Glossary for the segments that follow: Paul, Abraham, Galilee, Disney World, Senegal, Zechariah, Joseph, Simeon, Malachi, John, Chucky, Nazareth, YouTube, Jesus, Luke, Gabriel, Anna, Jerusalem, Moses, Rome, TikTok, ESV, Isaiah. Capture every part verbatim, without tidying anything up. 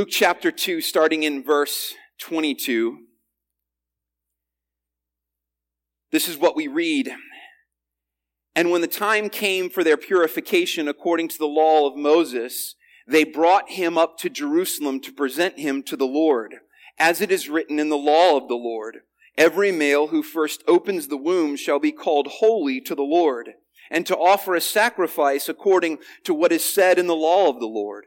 Luke chapter two, starting in verse twenty-two. This is what we read. And when the time came for their purification according to the law of Moses, they brought him up to Jerusalem to present him to the Lord, as it is written in the law of the Lord. Every male who first opens the womb shall be called holy to the Lord, and to offer a sacrifice according to what is said in the law of the Lord,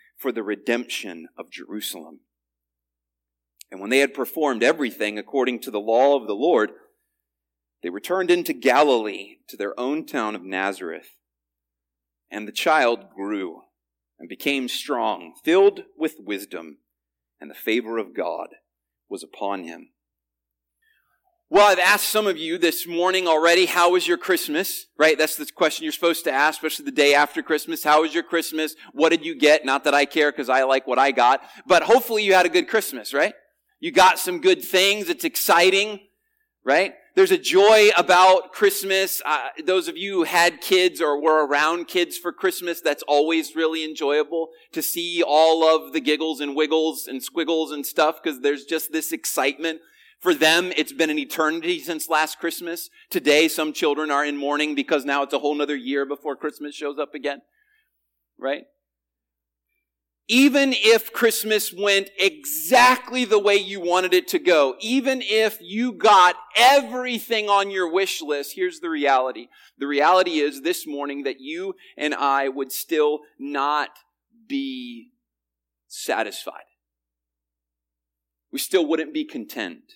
for the redemption of Jerusalem. And when they had performed everything according to the law of the Lord, they returned into Galilee to their own town of Nazareth. And the child grew and became strong, filled with wisdom, and the favor of God was upon him. Well, I've asked some of you this morning already, how was your Christmas, right? That's the question you're supposed to ask, especially the day after Christmas. How was your Christmas? What did you get? Not that I care because I like what I got, but hopefully you had a good Christmas, right? You got some good things. It's exciting, right? There's a joy about Christmas. Uh, those of you who had kids or were around kids for Christmas, that's always really enjoyable to see all of the giggles and wiggles and squiggles and stuff because there's just this excitement. For them, it's been an eternity since last Christmas. Today, some children are in mourning because now it's a whole nother year before Christmas shows up again, right? Even if Christmas went exactly the way you wanted it to go, even if you got everything on your wish list, here's the reality. The reality is this morning that you and I would still not be satisfied. We still wouldn't be content.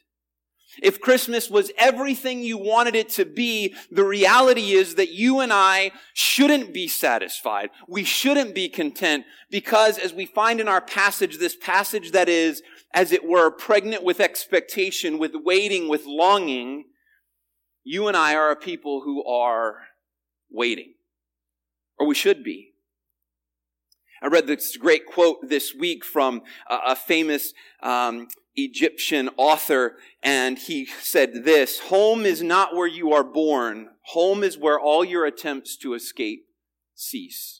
If Christmas was everything you wanted it to be, the reality is that you and I shouldn't be satisfied. We shouldn't be content because as we find in our passage, this passage that is, as it were, pregnant with expectation, with waiting, with longing, you and I are a people who are waiting, or we should be. I read this great quote this week from a famous um Egyptian author, and he said this, Home is not where you are born. Home is where all your attempts to escape cease.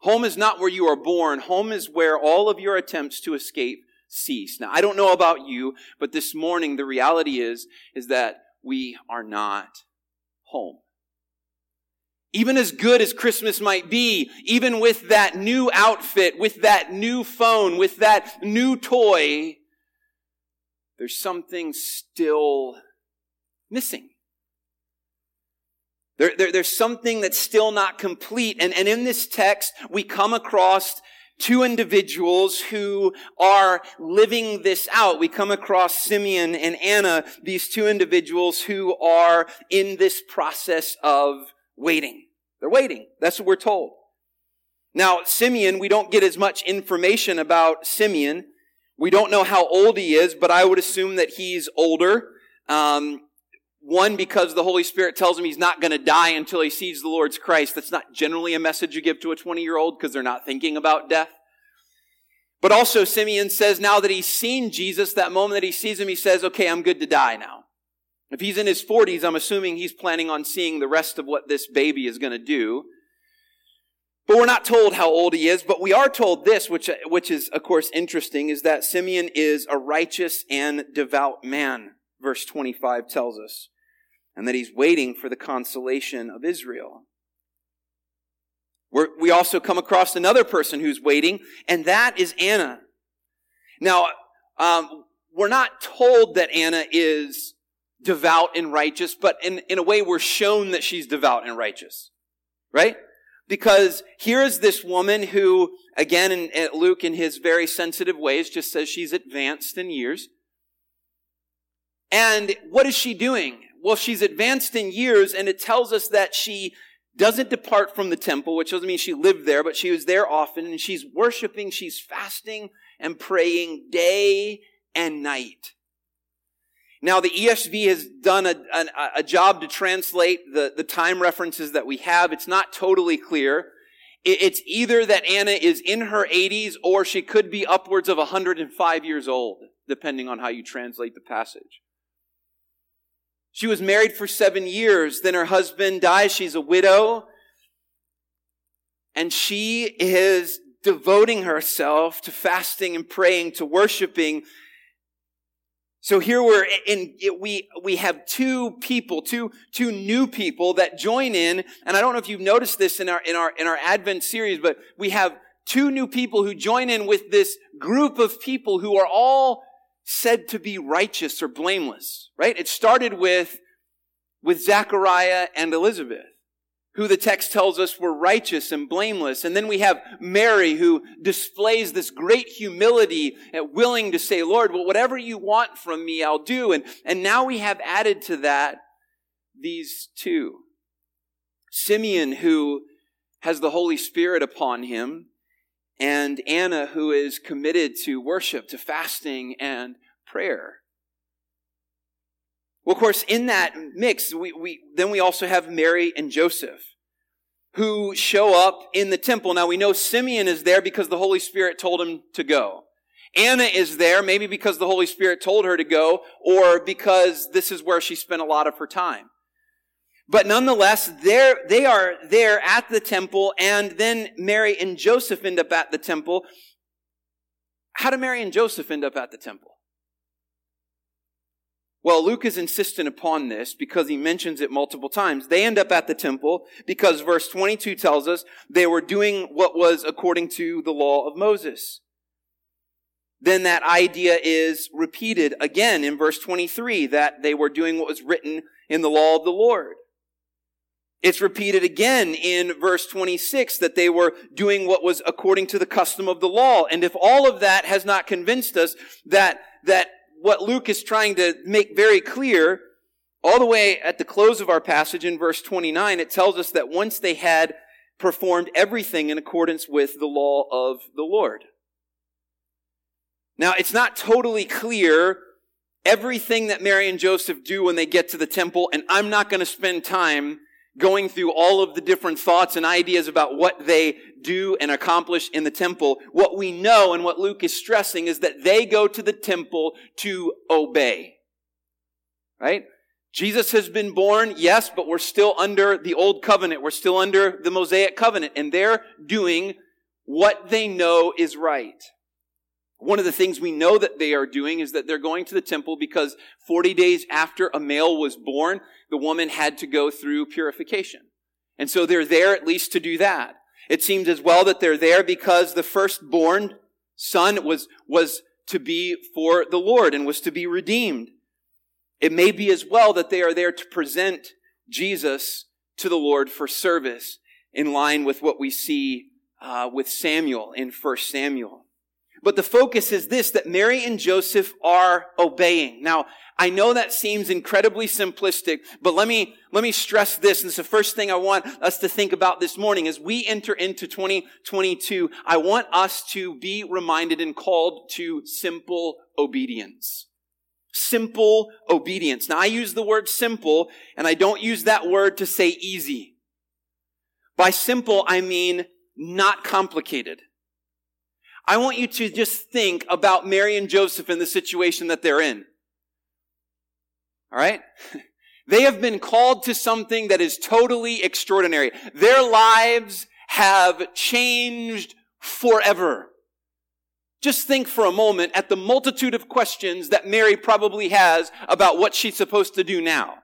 Home is not where you are born. Home is where all of your attempts to escape cease. Now, I don't know about you, but this morning the reality is, is that we are not home. Even as good as Christmas might be, even with that new outfit, with that new phone, with that new toy, there's something still missing. There, there, there's something that's still not complete. And, and in this text, we come across two individuals who are living this out. We come across Simeon and Anna, these two individuals who are in this process of waiting. They're waiting. That's what we're told. Now, Simeon, we don't get as much information about Simeon. We don't know how old he is, but I would assume that he's older. Um, One, because the Holy Spirit tells him he's not going to die until he sees the Lord's Christ. That's not generally a message you give to a twenty-year-old because they're not thinking about death. But also, Simeon says now that he's seen Jesus, that moment that he sees him, he says, okay, I'm good to die now. If he's in his forties, I'm assuming he's planning on seeing the rest of what this baby is going to do. But we're not told how old he is, but we are told this, which, which is, of course, interesting, is that Simeon is a righteous and devout man. Verse twenty-five tells us, and that he's waiting for the consolation of Israel. We're, we also come across another person who's waiting, and that is Anna. Now, um, we're not told that Anna is devout and righteous, but in, in a way we're shown that she's devout and righteous, right? Because here is this woman who, again, in, in Luke, in his very sensitive ways, just says she's advanced in years. And what is she doing? Well, she's advanced in years, and it tells us that she doesn't depart from the temple, which doesn't mean she lived there, but she was there often, and she's worshiping, she's fasting, and praying day and night. Now, the E S V has done a, a, a job to translate the, the time references that we have. It's not totally clear. It, it's either that Anna is in her eighties, or she could be upwards of one hundred five years old, depending on how you translate the passage. She was married for seven years. Then her husband dies. She's a widow. And she is devoting herself to fasting and praying, to worshiping. So here we're in, we, we have two people, two, two new people that join in. And I don't know if you've noticed this in our, in our, in our Advent series, but we have two new people who join in with this group of people who are all said to be righteous or blameless, right? It started with, with Zechariah and Elizabeth, who the text tells us were righteous and blameless. And then we have Mary, who displays this great humility and willing to say, Lord, well, whatever you want from me, I'll do. And, and now we have added to that these two. Simeon, who has the Holy Spirit upon him, and Anna, who is committed to worship, to fasting, and prayer. Well, of course, in that mix, we, we then we also have Mary and Joseph, who show up in the temple. Now, we know Simeon is there because the Holy Spirit told him to go. Anna is there, maybe because the Holy Spirit told her to go, or because this is where she spent a lot of her time. But nonetheless, they are there at the temple, and then Mary and Joseph end up at the temple. How do Mary and Joseph end up at the temple? Well, Luke is insistent upon this because he mentions it multiple times. They end up at the temple because verse twenty-two tells us they were doing what was according to the law of Moses. Then that idea is repeated again in verse twenty-three, that they were doing what was written in the law of the Lord. It's repeated again in verse twenty-six that they were doing what was according to the custom of the law. And if all of that has not convinced us that, that what Luke is trying to make very clear, all the way at the close of our passage in verse twenty-nine, it tells us that once they had performed everything in accordance with the law of the Lord. Now, it's not totally clear everything that Mary and Joseph do when they get to the temple, and I'm not going to spend time going through all of the different thoughts and ideas about what they do and accomplish in the temple. What we know and what Luke is stressing is that they go to the temple to obey. Right? Jesus has been born, yes, but we're still under the old covenant. We're still under the Mosaic covenant, and they're doing what they know is right. One of the things we know that they are doing is that they're going to the temple because forty days after a male was born, the woman had to go through purification. And so they're there at least to do that. It seems as well that they're there because the firstborn son was, was to be for the Lord and was to be redeemed. It may be as well that they are there to present Jesus to the Lord for service in line with what we see uh, with Samuel in First Samuel. But the focus is this, that Mary and Joseph are obeying. Now, I know that seems incredibly simplistic, but let me, let me stress this. And it's the first thing I want us to think about this morning. As we enter into twenty twenty-two, I want us to be reminded and called to simple obedience. Simple obedience. Now, I use the word simple, and I don't use that word to say easy. By simple, I mean not complicated. I want you to just think about Mary and Joseph and the situation that they're in. All right? They have been called to something that is totally extraordinary. Their lives have changed forever. Just think for a moment at the multitude of questions that Mary probably has about what she's supposed to do now.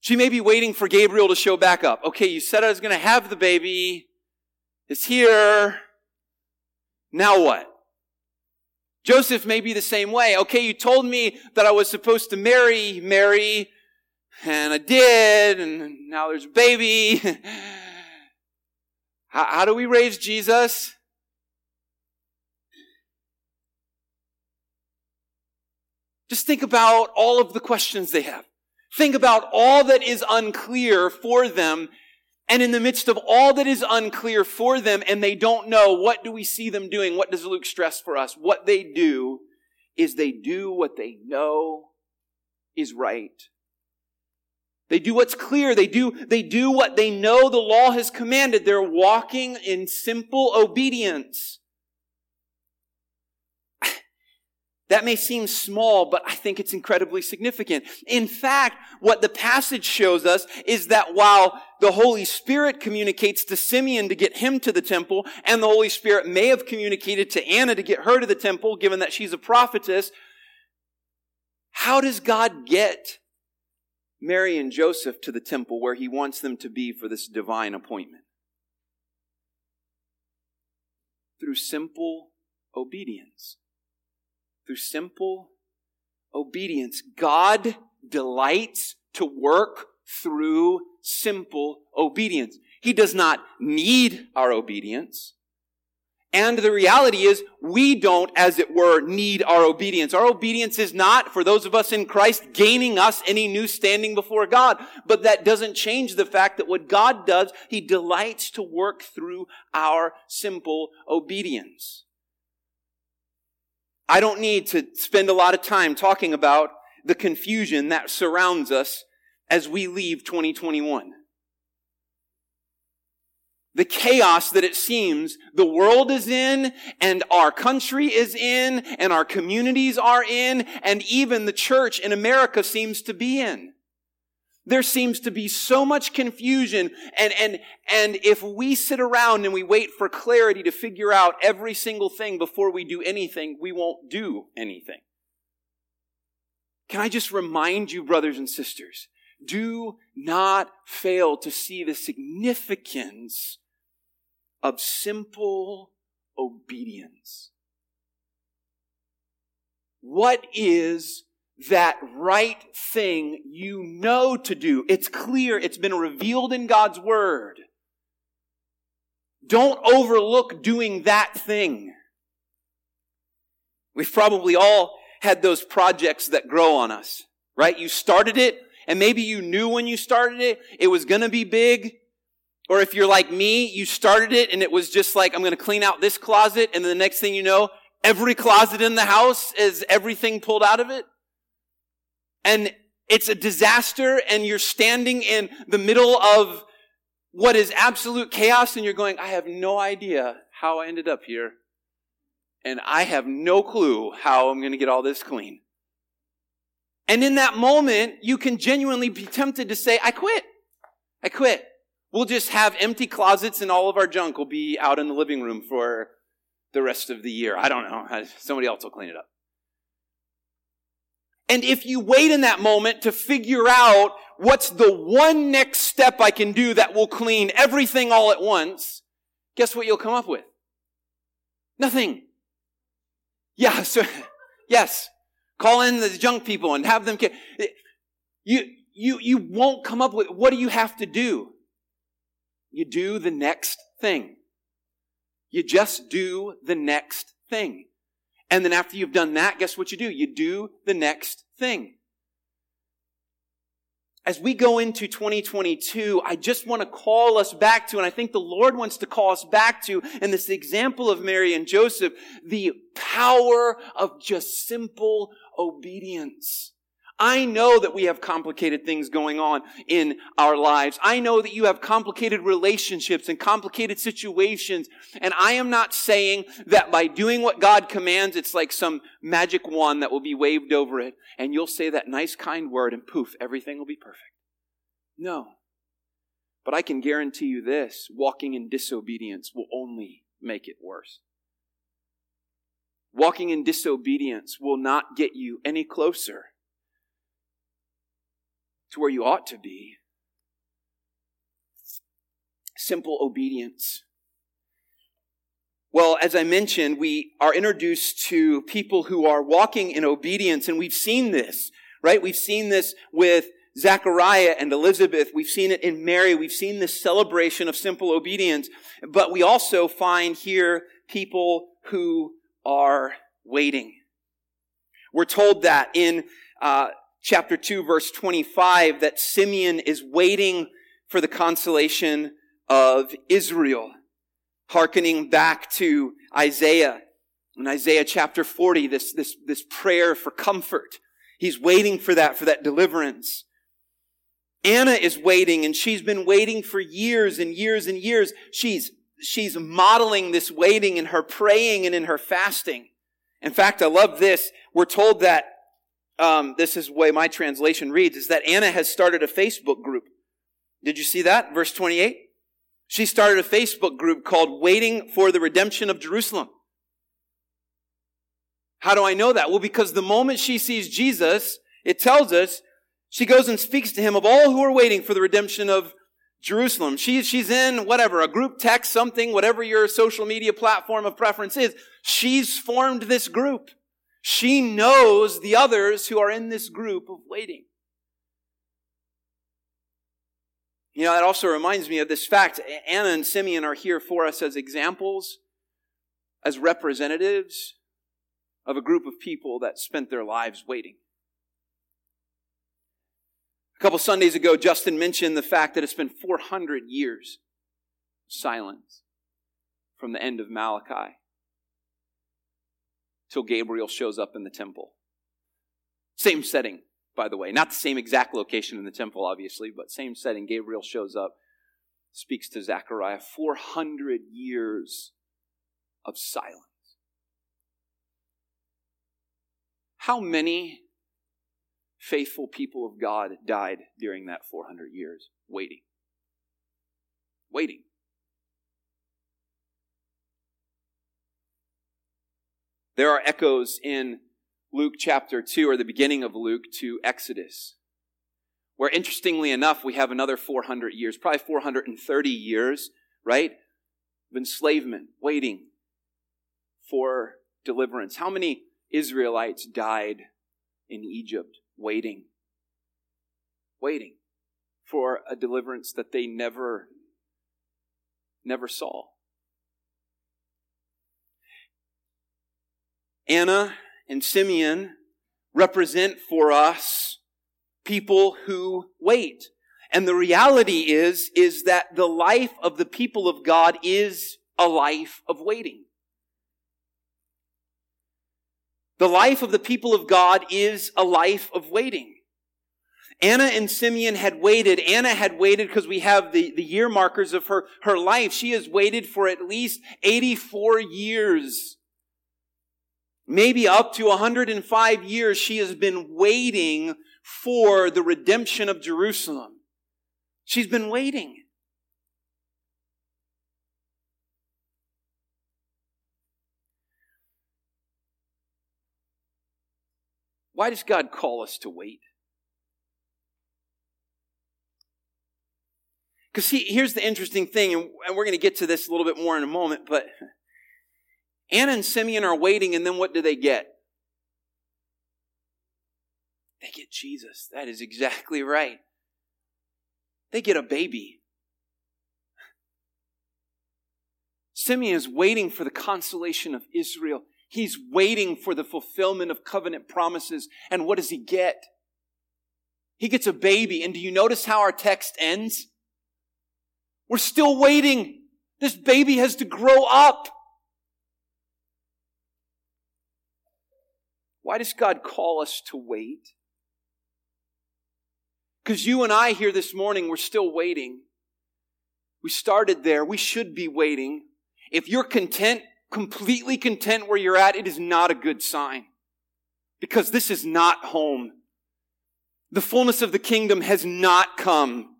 She may be waiting for Gabriel to show back up. Okay, you said I was going to have the baby. It's here. Now what? Joseph may be the same way. Okay, you told me that I was supposed to marry Mary, and I did, and now there's a baby. how, how do we raise Jesus? Just think about all of the questions they have. Think about all that is unclear for them. And in the midst of all that is unclear for them and they don't know, what do we see them doing? What does Luke stress for us? What they do is they do what they know is right. They do what's clear. They do, they do what they know the law has commanded. They're walking in simple obedience. That may seem small, but I think it's incredibly significant. In fact, what the passage shows us is that while the Holy Spirit communicates to Simeon to get him to the temple, and the Holy Spirit may have communicated to Anna to get her to the temple, given that she's a prophetess, how does God get Mary and Joseph to the temple where he wants them to be for this divine appointment? Through simple obedience. Through simple obedience. God delights to work through simple obedience. He does not need our obedience. And the reality is, we don't, as it were, need our obedience. Our obedience is not, for those of us in Christ, gaining us any new standing before God. But that doesn't change the fact that what God does, He delights to work through our simple obedience. I don't need to spend a lot of time talking about the confusion that surrounds us as we leave twenty twenty-one. The chaos that it seems the world is in, and our country is in, and our communities are in, and even the church in America seems to be in. There seems to be so much confusion, and, and, and if we sit around and we wait for clarity to figure out every single thing before we do anything, we won't do anything. Can I just remind you, brothers and sisters, do not fail to see the significance of simple obedience. What is that right thing you know to do? It's clear. It's been revealed in God's Word. Don't overlook doing that thing. We've probably all had those projects that grow on us, right? You started it, and maybe you knew when you started it, it was going to be big. Or if you're like me, you started it, and it was just like, I'm going to clean out this closet, and then the next thing you know, every closet in the house is everything pulled out of it. And it's a disaster, and you're standing in the middle of what is absolute chaos, and you're going, I have no idea how I ended up here, and I have no clue how I'm going to get all this clean. And in that moment, you can genuinely be tempted to say, I quit. I quit. We'll just have empty closets, and all of our junk will be out in the living room for the rest of the year. I don't know. Somebody else will clean it up. And if you wait in that moment to figure out what's the one next step I can do that will clean everything all at once, guess what you'll come up with? Nothing. Yeah, so, yes. Call in the junk people and have them. You, you, you won't come up with, what do you have to do? You do the next thing. You just do the next thing. And then after you've done that, guess what you do? You do the next thing. As we go into twenty twenty-two, I just want to call us back to, and I think the Lord wants to call us back to, in this example of Mary and Joseph, the power of just simple obedience. I know that we have complicated things going on in our lives. I know that you have complicated relationships and complicated situations. And I am not saying that by doing what God commands, it's like some magic wand that will be waved over it. And you'll say that nice, kind word and poof, everything will be perfect. No. But I can guarantee you this, walking in disobedience will only make it worse. Walking in disobedience will not get you any closer to where you ought to be. Simple obedience. Well, as I mentioned, we are introduced to people who are walking in obedience, and we've seen this, right? We've seen this with Zechariah and Elizabeth. We've seen it in Mary. We've seen this celebration of simple obedience. But we also find here people who are waiting. We're told that in uh Chapter two, verse twenty-five, that Simeon is waiting for the consolation of Israel, hearkening back to Isaiah. In Isaiah chapter forty, this, this, this prayer for comfort. He's waiting for that, for that deliverance. Anna is waiting, and she's been waiting for years and years and years. She's, she's modeling this waiting in her praying and in her fasting. In fact, I love this. We're told that Um, this is the way my translation reads, is that Anna has started a Facebook group. Did you see that? Verse twenty-eight. She started a Facebook group called Waiting for the Redemption of Jerusalem. How do I know that? Well, because the moment she sees Jesus, it tells us, she goes and speaks to him of all who are waiting for the redemption of Jerusalem. She, she's in whatever, a group text, something, whatever your social media platform of preference is. She's formed this group. She knows the others who are in this group of waiting. You know, that also reminds me of this fact. Anna and Simeon are here for us as examples, as representatives of a group of people that spent their lives waiting. A couple Sundays ago, Justin mentioned the fact that it's been four hundred years of silence from the end of Malachi till Gabriel shows up in the temple. Same setting, by the way. Not the same exact location in the temple, obviously, but same setting. Gabriel shows up, speaks to Zechariah. four hundred years of silence. How many faithful people of God died during that four hundred years? Waiting. Waiting. There are echoes in Luke chapter two, or the beginning of Luke, to Exodus, where interestingly enough, we have another four hundred years, probably four hundred thirty years, right, of enslavement, waiting for deliverance. How many Israelites died in Egypt waiting, waiting for a deliverance that they never, never saw? Anna and Simeon represent for us people who wait. And the reality is, is that the life of the people of God is a life of waiting. The life of the people of God is a life of waiting. Anna and Simeon had waited. Anna had waited because we have the, the year markers of her, her life. She has waited for at least eighty-four years. Maybe up to one hundred five years, she has been waiting for the redemption of Jerusalem. She's been waiting. Why does God call us to wait? Because see, here's the interesting thing, and we're going to get to this a little bit more in a moment, but Anna and Simeon are waiting, and then what do they get? They get Jesus. That is exactly right. They get a baby. Simeon is waiting for the consolation of Israel. He's waiting for the fulfillment of covenant promises. And what does he get? He gets a baby. And do you notice how our text ends? We're still waiting. This baby has to grow up. Why does God call us to wait? Because you and I here this morning, we're still waiting. We started there. We should be waiting. If you're content, completely content where you're at, it is not a good sign. Because this is not home. The fullness of the kingdom has not come.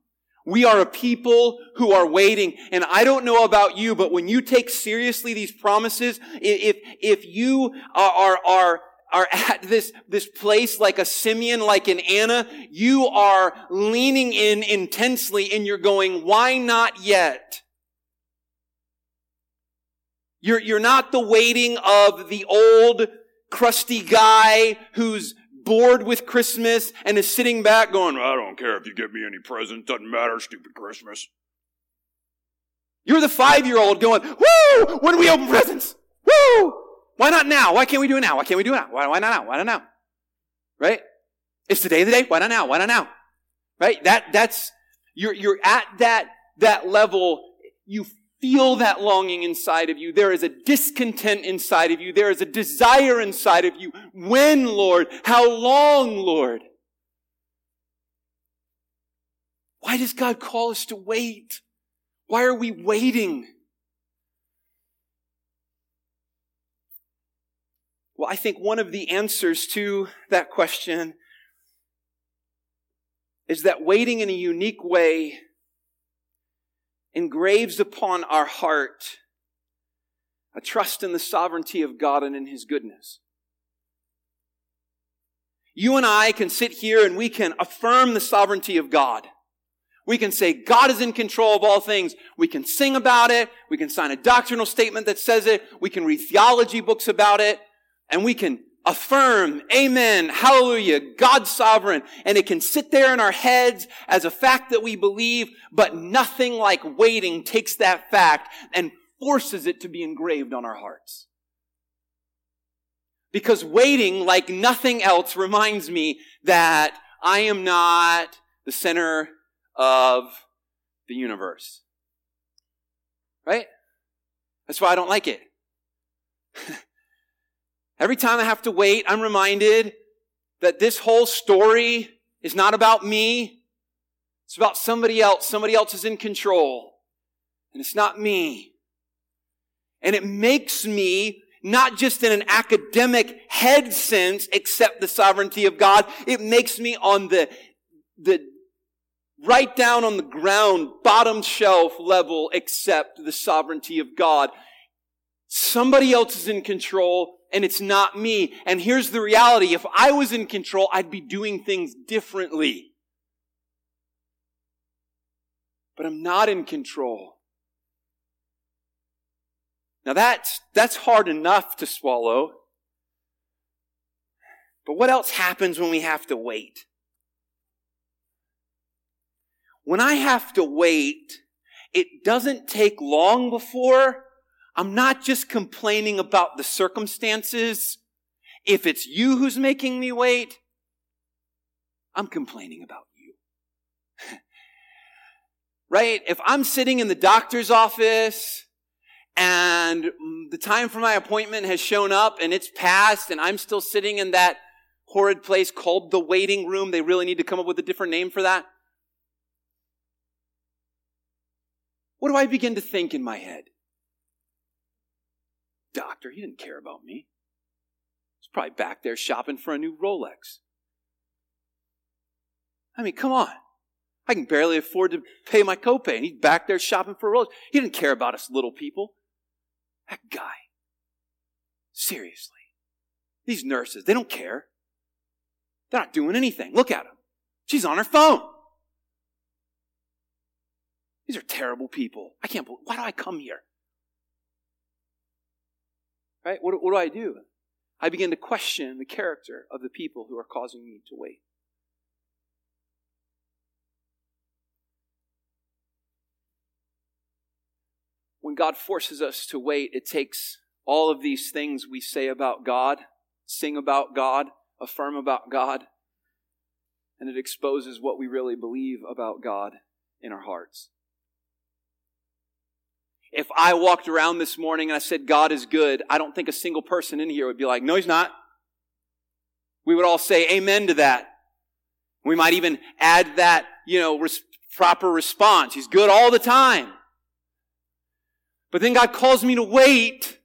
We are a people who are waiting. And I don't know about you, but when you take seriously these promises, if, if you are, are, are, are at this, this place like a Simeon, like an Anna, you are leaning in intensely and you're going, why not yet? You're, you're not the waiting of the old, crusty guy who's bored with Christmas and is sitting back going, I don't care if you give me any presents, doesn't matter, stupid Christmas. You're the five-year-old going, woo, when do we open presents? Woo! Why not now? Why can't we do it now? Why can't we do it now? Why, why not now? Why not now? Right? It's the day of the day. Why not now? Why not now? Right? That, that's, you're, you're at that, that level. You feel that longing inside of you. There is a discontent inside of you. There is a desire inside of you. When, Lord? How long, Lord? Why does God call us to wait? Why are we waiting? Well, I think one of the answers to that question is that waiting in a unique way engraves upon our heart a trust in the sovereignty of God and in His goodness. You and I can sit here and we can affirm the sovereignty of God. We can say God is in control of all things. We can sing about it. We can sign a doctrinal statement that says it. We can read theology books about it. And we can affirm, amen, hallelujah, God's sovereign. And it can sit there in our heads as a fact that we believe, but nothing like waiting takes that fact and forces it to be engraved on our hearts. Because waiting, like nothing else, reminds me that I am not the center of the universe. Right? That's why I don't like it. Every time I have to wait, I'm reminded that this whole story is not about me. It's about somebody else. Somebody else is in control. And it's not me. And it makes me, not just in an academic head sense, accept the sovereignty of God. It makes me on the, the right down on the ground, bottom shelf level, accept the sovereignty of God. Somebody else is in control. And it's not me. And here's the reality. If I was in control, I'd be doing things differently. But I'm not in control. Now that's, that's hard enough to swallow. But what else happens when we have to wait? When I have to wait, it doesn't take long before I'm not just complaining about the circumstances. If it's you who's making me wait, I'm complaining about you. Right? If I'm sitting in the doctor's office and the time for my appointment has shown up and it's passed and I'm still sitting in that horrid place called the waiting room. They really need to come up with a different name for that. What do I begin to think in my head? Doctor, he didn't care about me. He's probably back there shopping for a new Rolex. I mean, come on. I can barely afford to pay my copay, and he's back there shopping for a Rolex. He didn't care about us little people. That guy. Seriously. These nurses, they don't care. They're not doing anything. Look at them. She's on her phone. These are terrible people. I can't believe, why do I come here? Right? What, what do I do? I begin to question the character of the people who are causing me to wait. when God forces us to wait, it takes all of these things we say about God, sing about God, affirm about God, and it exposes what we really believe about God in our hearts. If I walked around this morning and I said, God is good, I don't think a single person in here would be like, no, he's not. We would all say amen to that. We might even add that, you know, res- proper response. He's good all the time. But then God calls me to wait.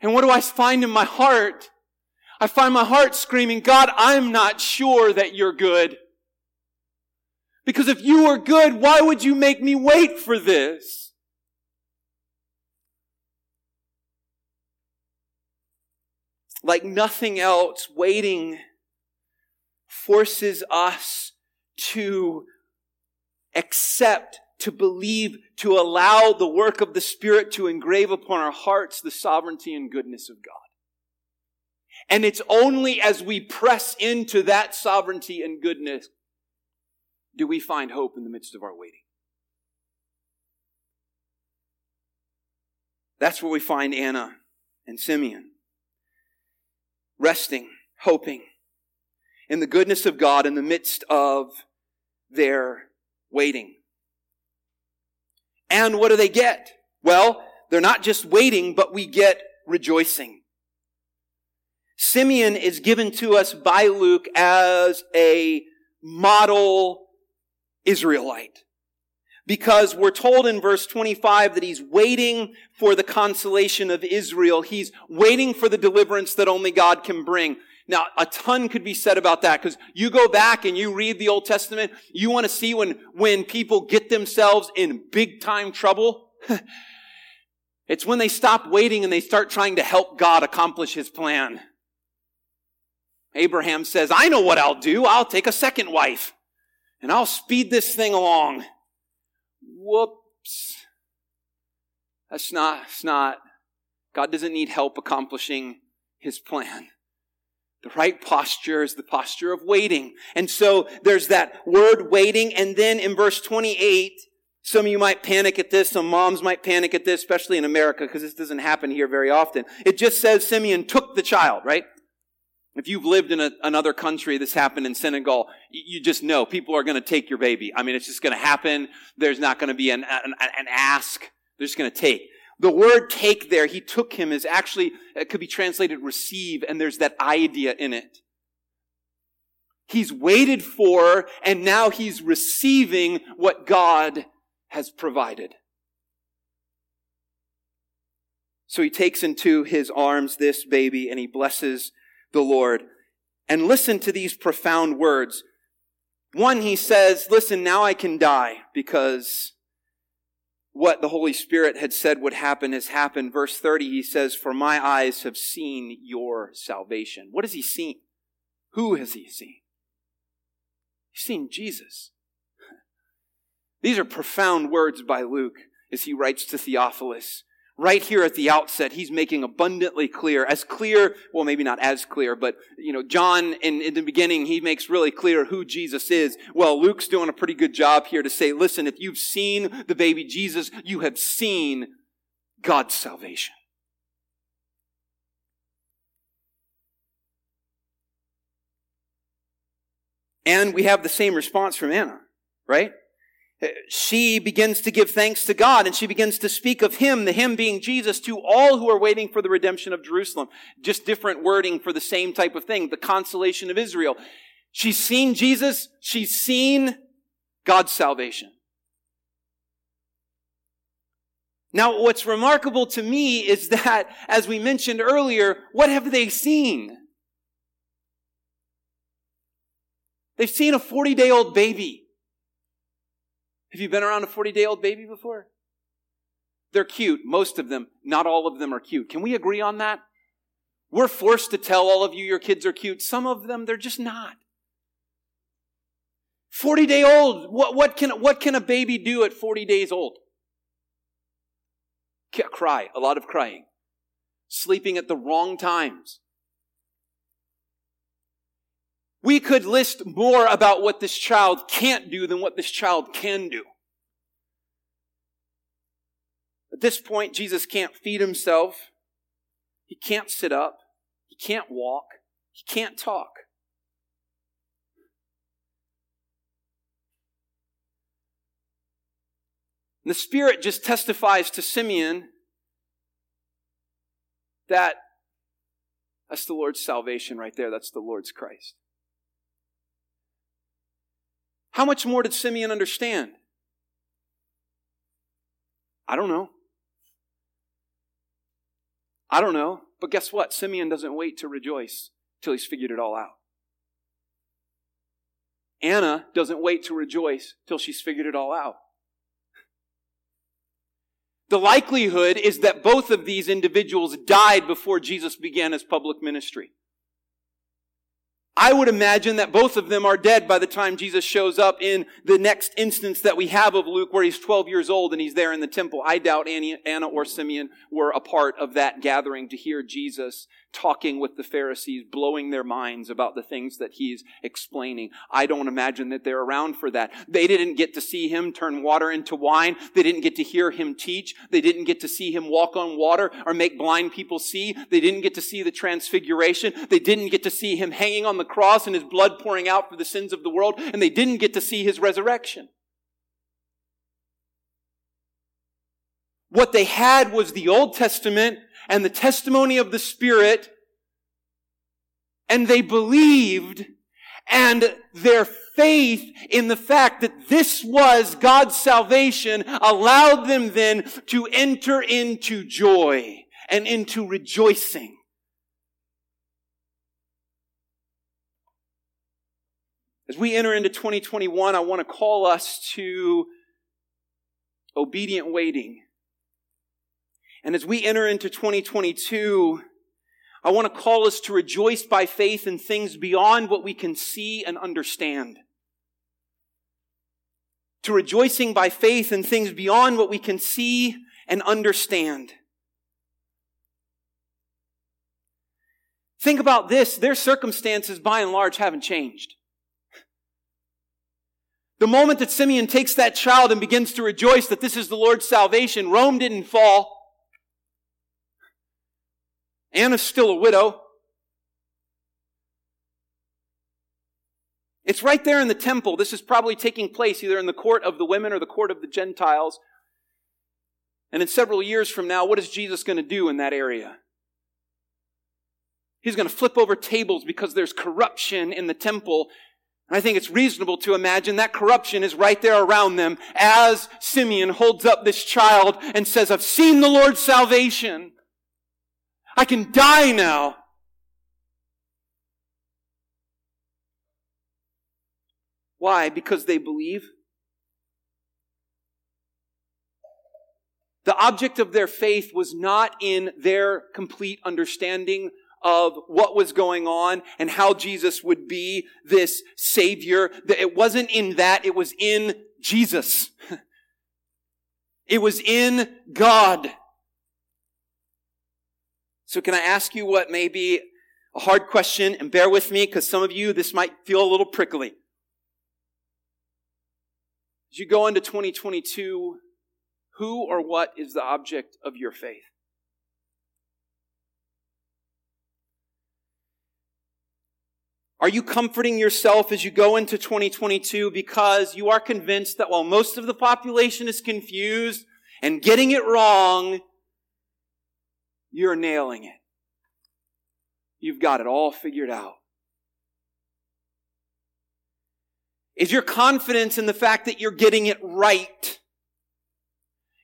And what do I find in my heart? I find my heart screaming, God, I'm not sure that you're good. Because if you were good, why would you make me wait for this? Like nothing else, waiting forces us to accept, to believe, to allow the work of the Spirit to engrave upon our hearts the sovereignty and goodness of God. And it's only as we press into that sovereignty and goodness do we find hope in the midst of our waiting. That's where we find Anna and Simeon, resting, hoping in the goodness of God in the midst of their waiting. And what do they get? Well, they're not just waiting, but we get rejoicing. Simeon is given to us by Luke as a model Israelite, because we're told in verse twenty-five that he's waiting for the consolation of Israel. He's waiting for the deliverance that only God can bring. Now, a ton could be said about that, because you go back and you read the Old Testament, you want to see when, when people get themselves in big time trouble. It's when they stop waiting and they start trying to help God accomplish his plan. Abraham says, I know what I'll do. I'll take a second wife and I'll speed this thing along. Whoops. That's not, it's not. God doesn't need help accomplishing his plan. The right posture is the posture of waiting. And so there's that word waiting. And then in verse twenty-eight, some of you might panic at this. Some moms might panic at this, especially in America, because this doesn't happen here very often. It just says Simeon took the child, right? If you've lived in a, another country, this happened in Senegal, you just know people are going to take your baby. I mean, it's just going to happen. There's not going to be an, an, an ask. They're just going to take. The word take there, he took him, is actually, it could be translated receive, and there's that idea in it. He's waited for, and now he's receiving what God has provided. So he takes into his arms this baby, and he blesses the Lord. And listen to these profound words. One, he says, listen, now I can die, because what the Holy Spirit had said would happen has happened. Verse thirty, he says, for my eyes have seen your salvation. What has he seen? Who has he seen? He's seen Jesus. These are profound words by Luke as he writes to Theophilus. Right here at the outset, he's making abundantly clear, as clear, well, maybe not as clear, but, you know, John, in, in the beginning, he makes really clear who Jesus is. Well, Luke's doing a pretty good job here to say, listen, if you've seen the baby Jesus, you have seen God's salvation. And we have the same response from Anna, right? She begins to give thanks to God, and she begins to speak of him, the him being Jesus, to all who are waiting for the redemption of Jerusalem. Just different wording for the same type of thing, the consolation of Israel. She's seen Jesus. She's seen God's salvation. Now, what's remarkable to me is that, as we mentioned earlier, what have they seen? They've seen a forty-day-old baby. Have you been around a forty-day-old baby before? They're cute, most of them. Not all of them are cute. Can we agree on that? We're forced to tell all of you your kids are cute. Some of them, they're just not. forty-day-old, what, what, can, what can a baby do at forty days old? Cry, a lot of crying. Sleeping at the wrong times. We could list more about what this child can't do than what this child can do. At this point, Jesus can't feed himself. He can't sit up. He can't walk. He can't talk. And the Spirit just testifies to Simeon that that's the Lord's salvation right there. That's the Lord's Christ. How much more did Simeon understand? I don't know. I don't know. But guess what? Simeon doesn't wait to rejoice till he's figured it all out. Anna doesn't wait to rejoice till she's figured it all out. The likelihood is that both of these individuals died before Jesus began his public ministry. I would imagine that both of them are dead by the time Jesus shows up in the next instance that we have of Luke, where he's twelve years old and he's there in the temple. I doubt Anna or Simeon were a part of that gathering to hear Jesus talking with the Pharisees, blowing their minds about the things that he's explaining. I don't imagine that they're around for that. They didn't get to see him turn water into wine. They didn't get to hear him teach. They didn't get to see him walk on water or make blind people see. They didn't get to see the transfiguration. They didn't get to see him hanging on the cross and his blood pouring out for the sins of the world, and they didn't get to see his resurrection. What they had was the Old Testament and the testimony of the Spirit, and they believed, and their faith in the fact that this was God's salvation allowed them then to enter into joy and into rejoicing. As we enter into twenty twenty-one, I want to call us to obedient waiting. And as we enter into twenty twenty-two, I want to call us to rejoice by faith in things beyond what we can see and understand. To rejoicing by faith in things beyond what we can see and understand. Think about this. Their circumstances, by and large, haven't changed. The moment that Simeon takes that child and begins to rejoice that this is the Lord's salvation, Rome didn't fall. Anna's still a widow. It's right there in the temple. This is probably taking place either in the court of the women or the court of the Gentiles. And in several years from now, what is Jesus going to do in that area? He's going to flip over tables because there's corruption in the temple. I think it's reasonable to imagine that corruption is right there around them as Simeon holds up this child and says, I've seen the Lord's salvation. I can die now. Why? Because they believe. The object of their faith was not in their complete understanding of what was going on and how Jesus would be this Savior. It wasn't in that. It was in Jesus. It was in God. So can I ask you what may be a hard question? And bear with me, because some of you, this might feel a little prickly. As you go into twenty twenty-two, who or what is the object of your faith? Are you comforting yourself as you go into twenty twenty-two because you are convinced that while most of the population is confused and getting it wrong, you're nailing it? You've got it all figured out. Is your confidence in the fact that you're getting it right?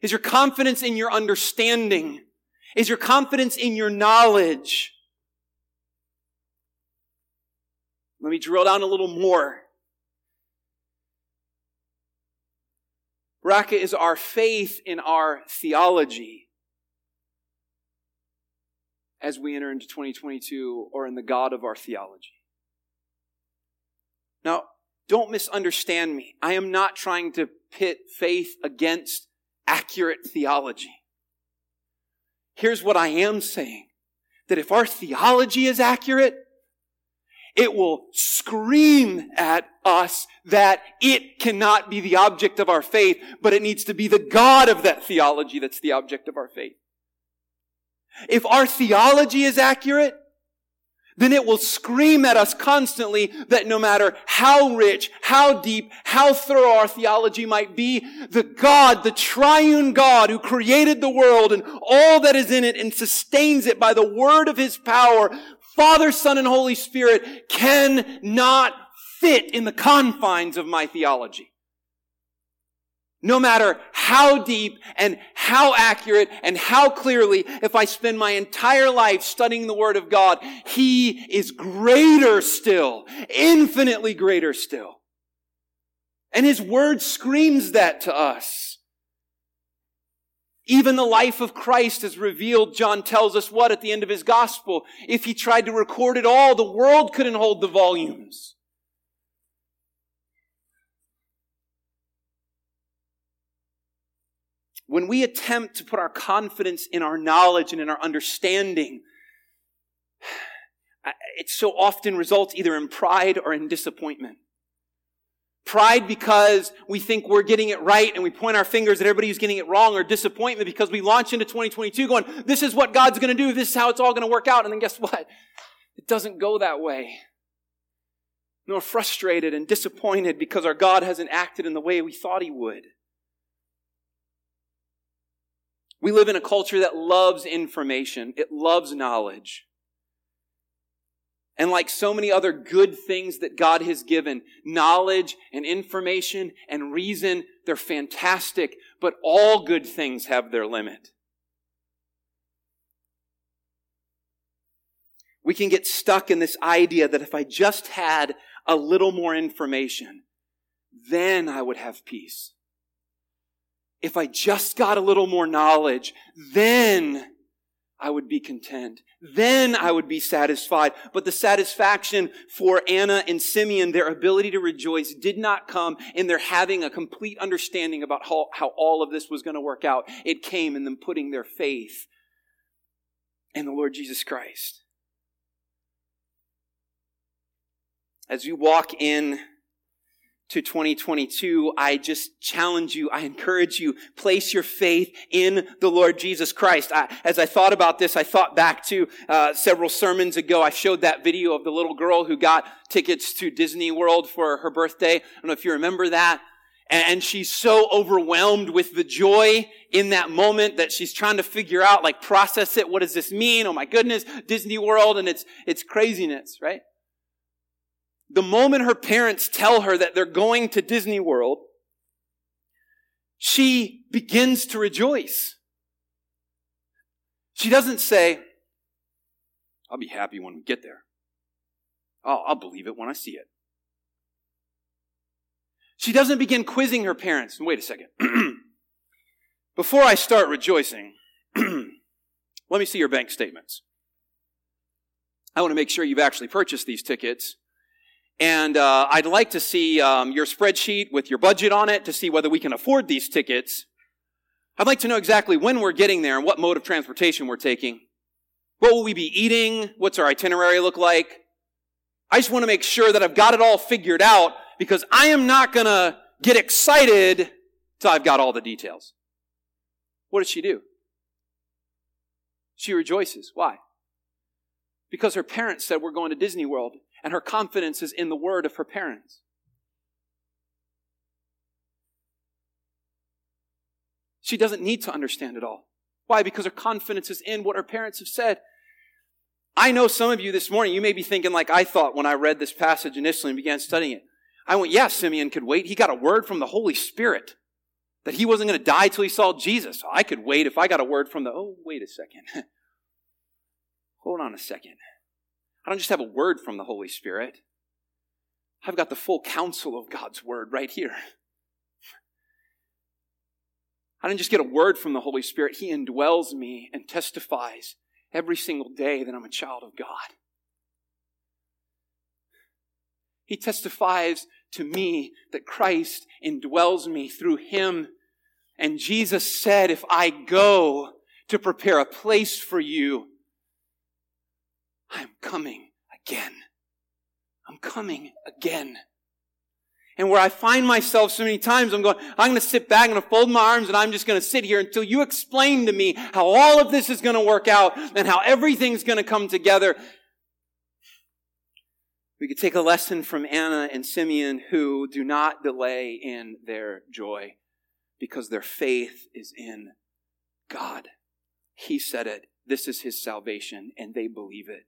Is your confidence in your understanding? Is your confidence in your knowledge? Let me drill down a little more. Bracha is our faith in our theology as we enter into twenty twenty-two, or in the God of our theology. Now, don't misunderstand me. I am not trying to pit faith against accurate theology. Here's what I am saying, that if our theology is accurate, it will scream at us that it cannot be the object of our faith, but it needs to be the God of that theology that's the object of our faith. If our theology is accurate, then it will scream at us constantly that no matter how rich, how deep, how thorough our theology might be, the God, the triune God who created the world and all that is in it and sustains it by the word of his power, Father, Son, and Holy Spirit, cannot fit in the confines of my theology. No matter how deep and how accurate and how clearly, if I spend my entire life studying the Word of God, He is greater still, infinitely greater still. And His Word screams that to us. Even the life of Christ is revealed, John tells us what at the end of his gospel. If he tried to record it all, the world couldn't hold the volumes. When we attempt to put our confidence in our knowledge and in our understanding, it so often results either in pride or in disappointment. Pride because we think we're getting it right and we point our fingers at everybody who's getting it wrong, or disappointment because we launch into twenty twenty-two going, this is what God's going to do, this is how it's all going to work out, and then guess what? It doesn't go that way. And we're frustrated and disappointed because our God hasn't acted in the way we thought He would. We live in a culture that loves information. It loves knowledge. And like so many other good things that God has given, knowledge and information and reason, they're fantastic, but all good things have their limit. We can get stuck in this idea that if I just had a little more information, then I would have peace. If I just got a little more knowledge, then I would be content. Then I would be satisfied. But the satisfaction for Anna and Simeon, their ability to rejoice, did not come in their having a complete understanding about how, how all of this was going to work out. It came in them putting their faith in the Lord Jesus Christ. As we walk in to twenty twenty-two, I just challenge you, I encourage you, place your faith in the Lord Jesus Christ. I, as I thought about this, I thought back to uh, several sermons ago. I showed that video of the little girl who got tickets to Disney World for her birthday. I don't know if you remember that. And she's so overwhelmed with the joy in that moment that she's trying to figure out, like, process it. What does this mean? Oh my goodness, Disney World and its its craziness, right? The moment her parents tell her that they're going to Disney World, she begins to rejoice. She doesn't say, I'll be happy when we get there. I'll, I'll believe it when I see it. She doesn't begin quizzing her parents. Wait a second. Before I start rejoicing, let me see your bank statements. I want to make sure you've actually purchased these tickets. And uh, I'd like to see um, your spreadsheet with your budget on it to see whether we can afford these tickets. I'd like to know exactly when we're getting there and what mode of transportation we're taking. What will we be eating? What's our itinerary look like? I just want to make sure that I've got it all figured out, because I am not going to get excited till I've got all the details. What does she do? She rejoices. Why? Because her parents said, we're going to Disney World. And her confidence is in the word of her parents. She doesn't need to understand it all. Why? Because her confidence is in what her parents have said. I know some of you this morning, you may be thinking like I thought when I read this passage initially and began studying it. I went, yes, yeah, Simeon could wait. He got a word from the Holy Spirit that he wasn't going to die till he saw Jesus. I could wait if I got a word from the, oh, wait a second. Hold on a second. I don't just have a word from the Holy Spirit. I've got the full counsel of God's word right here. I didn't just get a word from the Holy Spirit. He indwells me and testifies every single day that I'm a child of God. He testifies to me that Christ indwells me through Him. And Jesus said, if I go to prepare a place for you, I'm coming again I'm coming again. And where I find myself so many times, I'm going, I'm going to sit back, I'm going to fold my arms, and I'm just going to sit here until you explain to me how all of this is going to work out and how everything's going to come together. We could take a lesson from Anna and Simeon, who do not delay in their joy because their faith is in God. He said it. This is his salvation, and they believe it.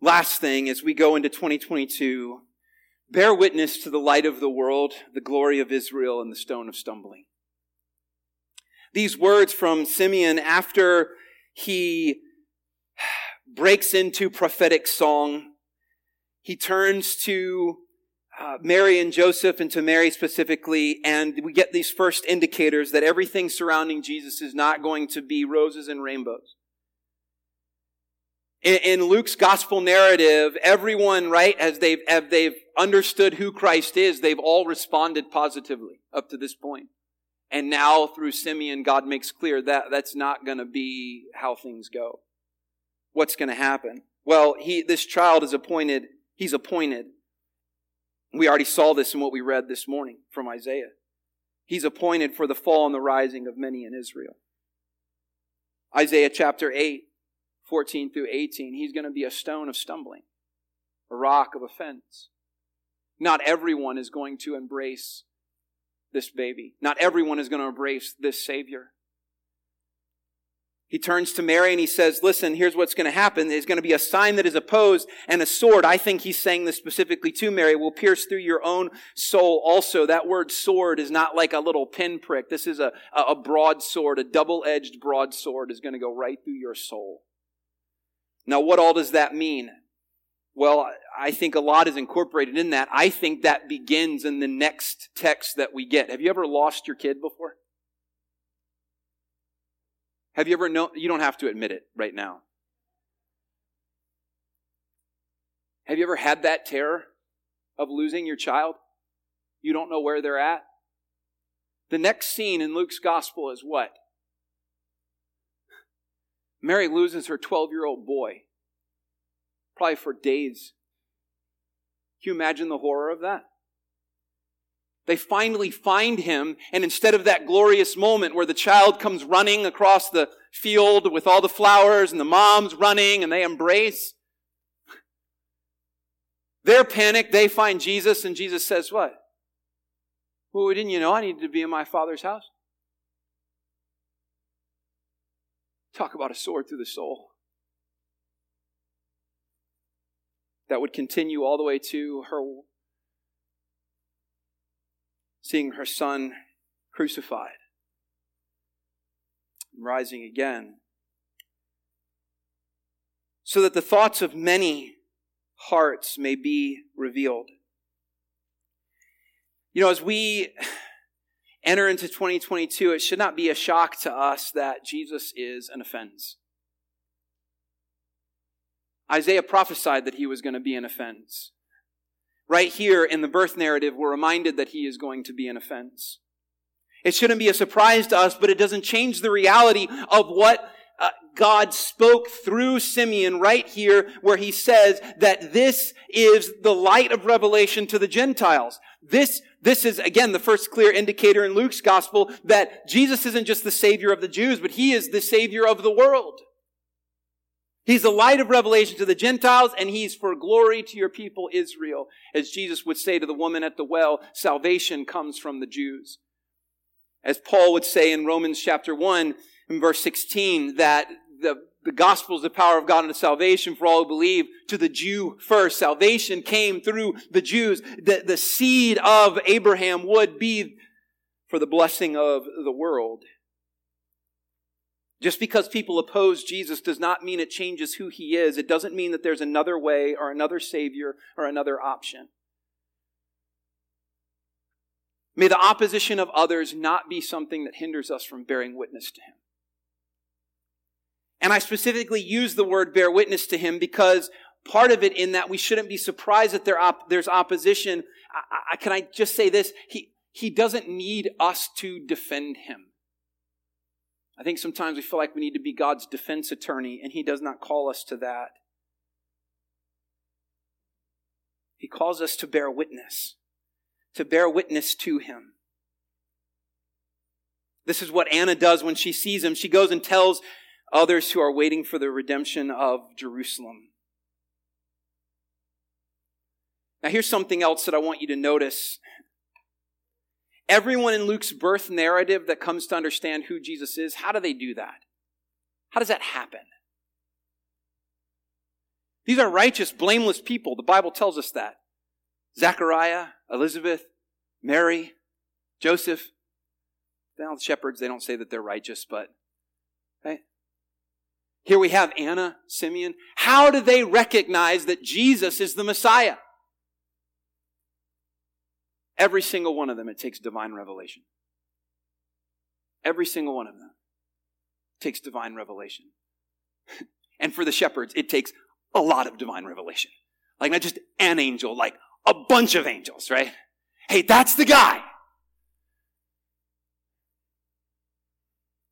Last thing, as we go into twenty twenty-two, bear witness to the light of the world, the glory of Israel, and the stone of stumbling. These words from Simeon after he breaks into prophetic song. He turns to uh, Mary and Joseph, and to Mary specifically, and we get these first indicators that everything surrounding Jesus is not going to be roses and rainbows. In, in Luke's gospel narrative, everyone, right, as they've, as they've understood who Christ is, they've all responded positively up to this point. And now through Simeon, God makes clear that that's not going to be how things go. What's going to happen? Well, he, this child is appointed. He's appointed. We already saw this in what we read this morning from Isaiah. He's appointed for the fall and the rising of many in Israel. Isaiah chapter eight, fourteen through eighteen, he's going to be a stone of stumbling, a rock of offense. Not everyone is going to embrace this baby. Not everyone is going to embrace this Savior. He turns to Mary and he says, listen, here's what's going to happen. There's going to be a sign that is opposed, and a sword. I think he's saying this specifically to Mary, will pierce through your own soul also. That word sword is not like a little pinprick. This is a, a broadsword, a double-edged broadsword is going to go right through your soul. Now, what all does that mean? Well, I think a lot is incorporated in that. I think that begins in the next text that we get. Have you ever lost your kid before? Have you ever known? You don't have to admit it right now. Have you ever had that terror of losing your child? You don't know where they're at? The next scene in Luke's gospel is what? Mary loses her twelve-year-old boy, probably for days. Can you imagine the horror of that? They finally find him, and instead of that glorious moment where the child comes running across the field with all the flowers and the mom's running and they embrace, they're panicked. They find Jesus, and Jesus says what? Well, didn't you know I needed to be in my Father's house? Talk about a sword through the soul. That would continue all the way to her seeing her son crucified, rising again. So that the thoughts of many hearts may be revealed. You know, as we enter into twenty twenty-two, it should not be a shock to us that Jesus is an offense. Isaiah prophesied that he was going to be an offense. Right here in the birth narrative, we're reminded that he is going to be an offense. It shouldn't be a surprise to us, but it doesn't change the reality of what uh, God spoke through Simeon right here, where he says that this is the light of revelation to the Gentiles. This, this is, again, the first clear indicator in Luke's gospel that Jesus isn't just the Savior of the Jews, but he is the Savior of the world. He's the light of revelation to the Gentiles, and he's for glory to your people Israel. As Jesus would say to the woman at the well, salvation comes from the Jews. As Paul would say in Romans chapter one, in verse sixteen, that the, the gospel is the power of God unto salvation for all who believe, to the Jew first. Salvation came through the Jews. The, the seed of Abraham would be for the blessing of the world. Just because people oppose Jesus does not mean it changes who he is. It doesn't mean that there's another way or another Savior or another option. May the opposition of others not be something that hinders us from bearing witness to him. And I specifically use the word bear witness to him because part of it in that we shouldn't be surprised that there op- there's opposition. I, I, can I just say this? He, he doesn't need us to defend him. I think sometimes we feel like we need to be God's defense attorney, and he does not call us to that. He calls us to bear witness, to bear witness to him. This is what Anna does when she sees him. She goes and tells others who are waiting for the redemption of Jerusalem. Now, here's something else that I want you to notice. Everyone in Luke's birth narrative that comes to understand who Jesus is, how do they do that? How does that happen? These are righteous, blameless people. The Bible tells us that. Zechariah, Elizabeth, Mary, Joseph. Now, the shepherds, they don't say that they're righteous, but right? Here we have Anna, Simeon. How do they recognize that Jesus is the Messiah? Every single one of them, it takes divine revelation. Every single one of them takes divine revelation. And for the shepherds, it takes a lot of divine revelation. Like not just an angel, like a bunch of angels, right? Hey, that's the guy.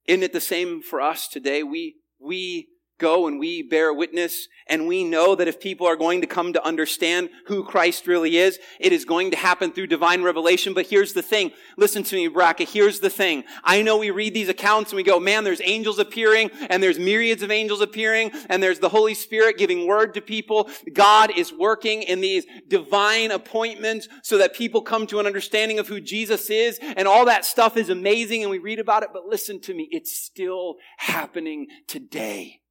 Isn't it the same for us today? We, we go and we bear witness, and we know that if people are going to come to understand who Christ really is, it is going to happen through divine revelation. But here's the thing. Listen to me, Braca. Here's the thing. I know we read these accounts and we go, man, there's angels appearing, and there's myriads of angels appearing, and there's the Holy Spirit giving word to people. God is working in these divine appointments so that people come to an understanding of who Jesus is, and all that stuff is amazing, and we read about it. But listen to me. It's still happening today.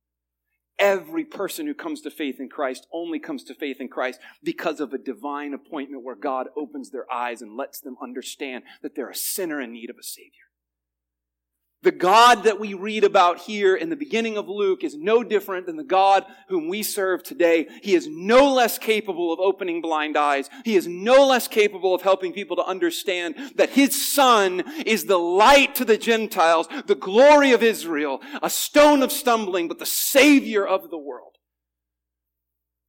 Every person who comes to faith in Christ only comes to faith in Christ because of a divine appointment where God opens their eyes and lets them understand that they're a sinner in need of a Savior. The God that we read about here in the beginning of Luke is no different than the God whom we serve today. He is no less capable of opening blind eyes. He is no less capable of helping people to understand that his Son is the light to the Gentiles, the glory of Israel, a stone of stumbling, but the Savior of the world.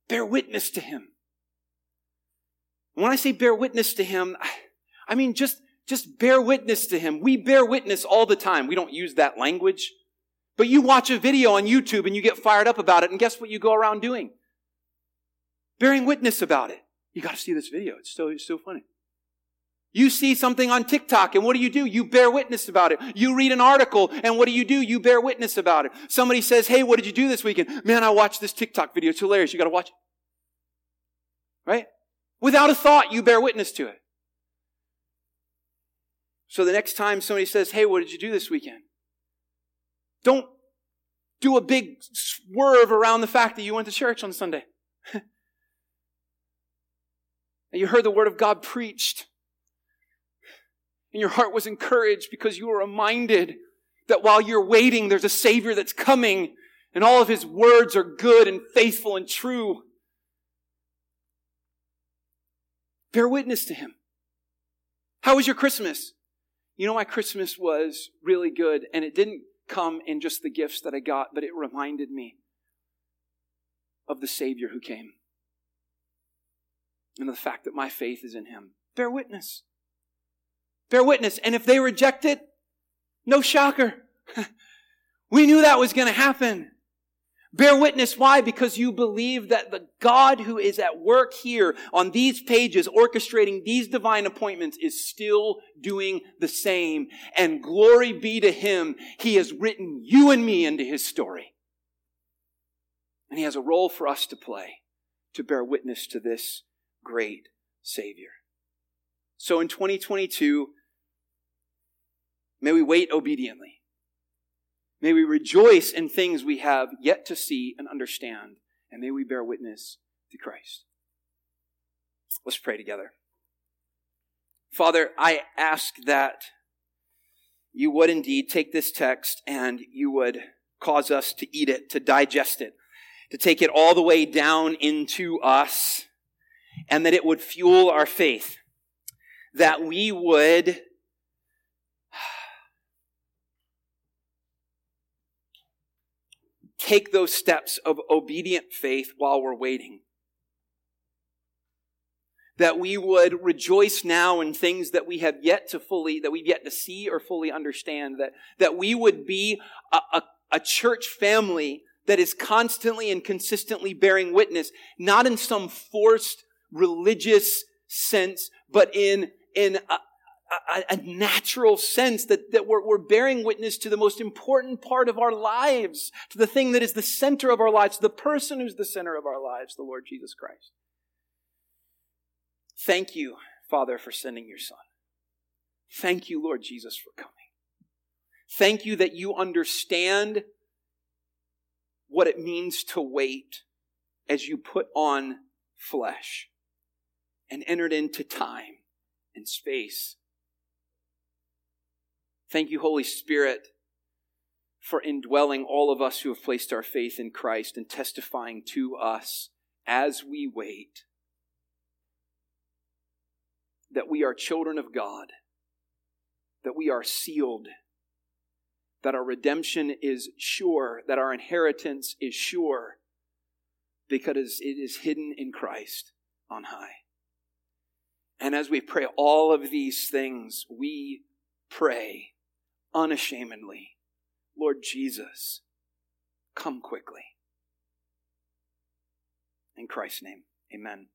Bear witness to him. When I say bear witness to him, I mean just Just bear witness to him. We bear witness all the time. We don't use that language. But you watch a video on YouTube and you get fired up about it, and guess what you go around doing? Bearing witness about it. You got to see this video. It's so, it's so funny. You see something on TikTok, and what do you do? You bear witness about it. You read an article, and what do you do? You bear witness about it. Somebody says, hey, what did you do this weekend? Man, I watched this TikTok video. It's hilarious. You got to watch it. Right? Without a thought, you bear witness to it. So the next time somebody says, hey, what did you do this weekend? Don't do a big swerve around the fact that you went to church on Sunday. And you heard the word of God preached. And your heart was encouraged because you were reminded that while you're waiting, there's a Savior that's coming. And all of his words are good and faithful and true. Bear witness to him. How was your Christmas? You know, my Christmas was really good, and it didn't come in just the gifts that I got, but it reminded me of the Savior who came and the fact that my faith is in him. Bear witness. Bear witness. And if they reject it, no shocker. We knew that was going to happen. Bear witness. Why? Because you believe that the God who is at work here on these pages, orchestrating these divine appointments, is still doing the same. And glory be to him. He has written you and me into his story. And he has a role for us to play to bear witness to this great Savior. So in twenty twenty-two, may we wait obediently. May we rejoice in things we have yet to see and understand, and may we bear witness to Christ. Let's pray together. Father, I ask that you would indeed take this text and you would cause us to eat it, to digest it, to take it all the way down into us, and that it would fuel our faith, that we would take those steps of obedient faith while we're waiting. That we would rejoice now in things that we have yet to fully, that we've yet to see or fully understand. That, that we would be a, a, a church family that is constantly and consistently bearing witness, not in some forced religious sense, but in, in a, a, a natural sense that, that we're, we're bearing witness to the most important part of our lives, to the thing that is the center of our lives, the person who's the center of our lives, the Lord Jesus Christ. Thank you, Father, for sending your Son. Thank you, Lord Jesus, for coming. Thank you that you understand what it means to wait as you put on flesh and entered into time and space. Thank you, Holy Spirit, for indwelling all of us who have placed our faith in Christ and testifying to us as we wait that we are children of God, that we are sealed, that our redemption is sure, that our inheritance is sure, because it is hidden in Christ on high. And as we pray all of these things, we pray unashamedly, Lord Jesus, come quickly. In Christ's name, amen.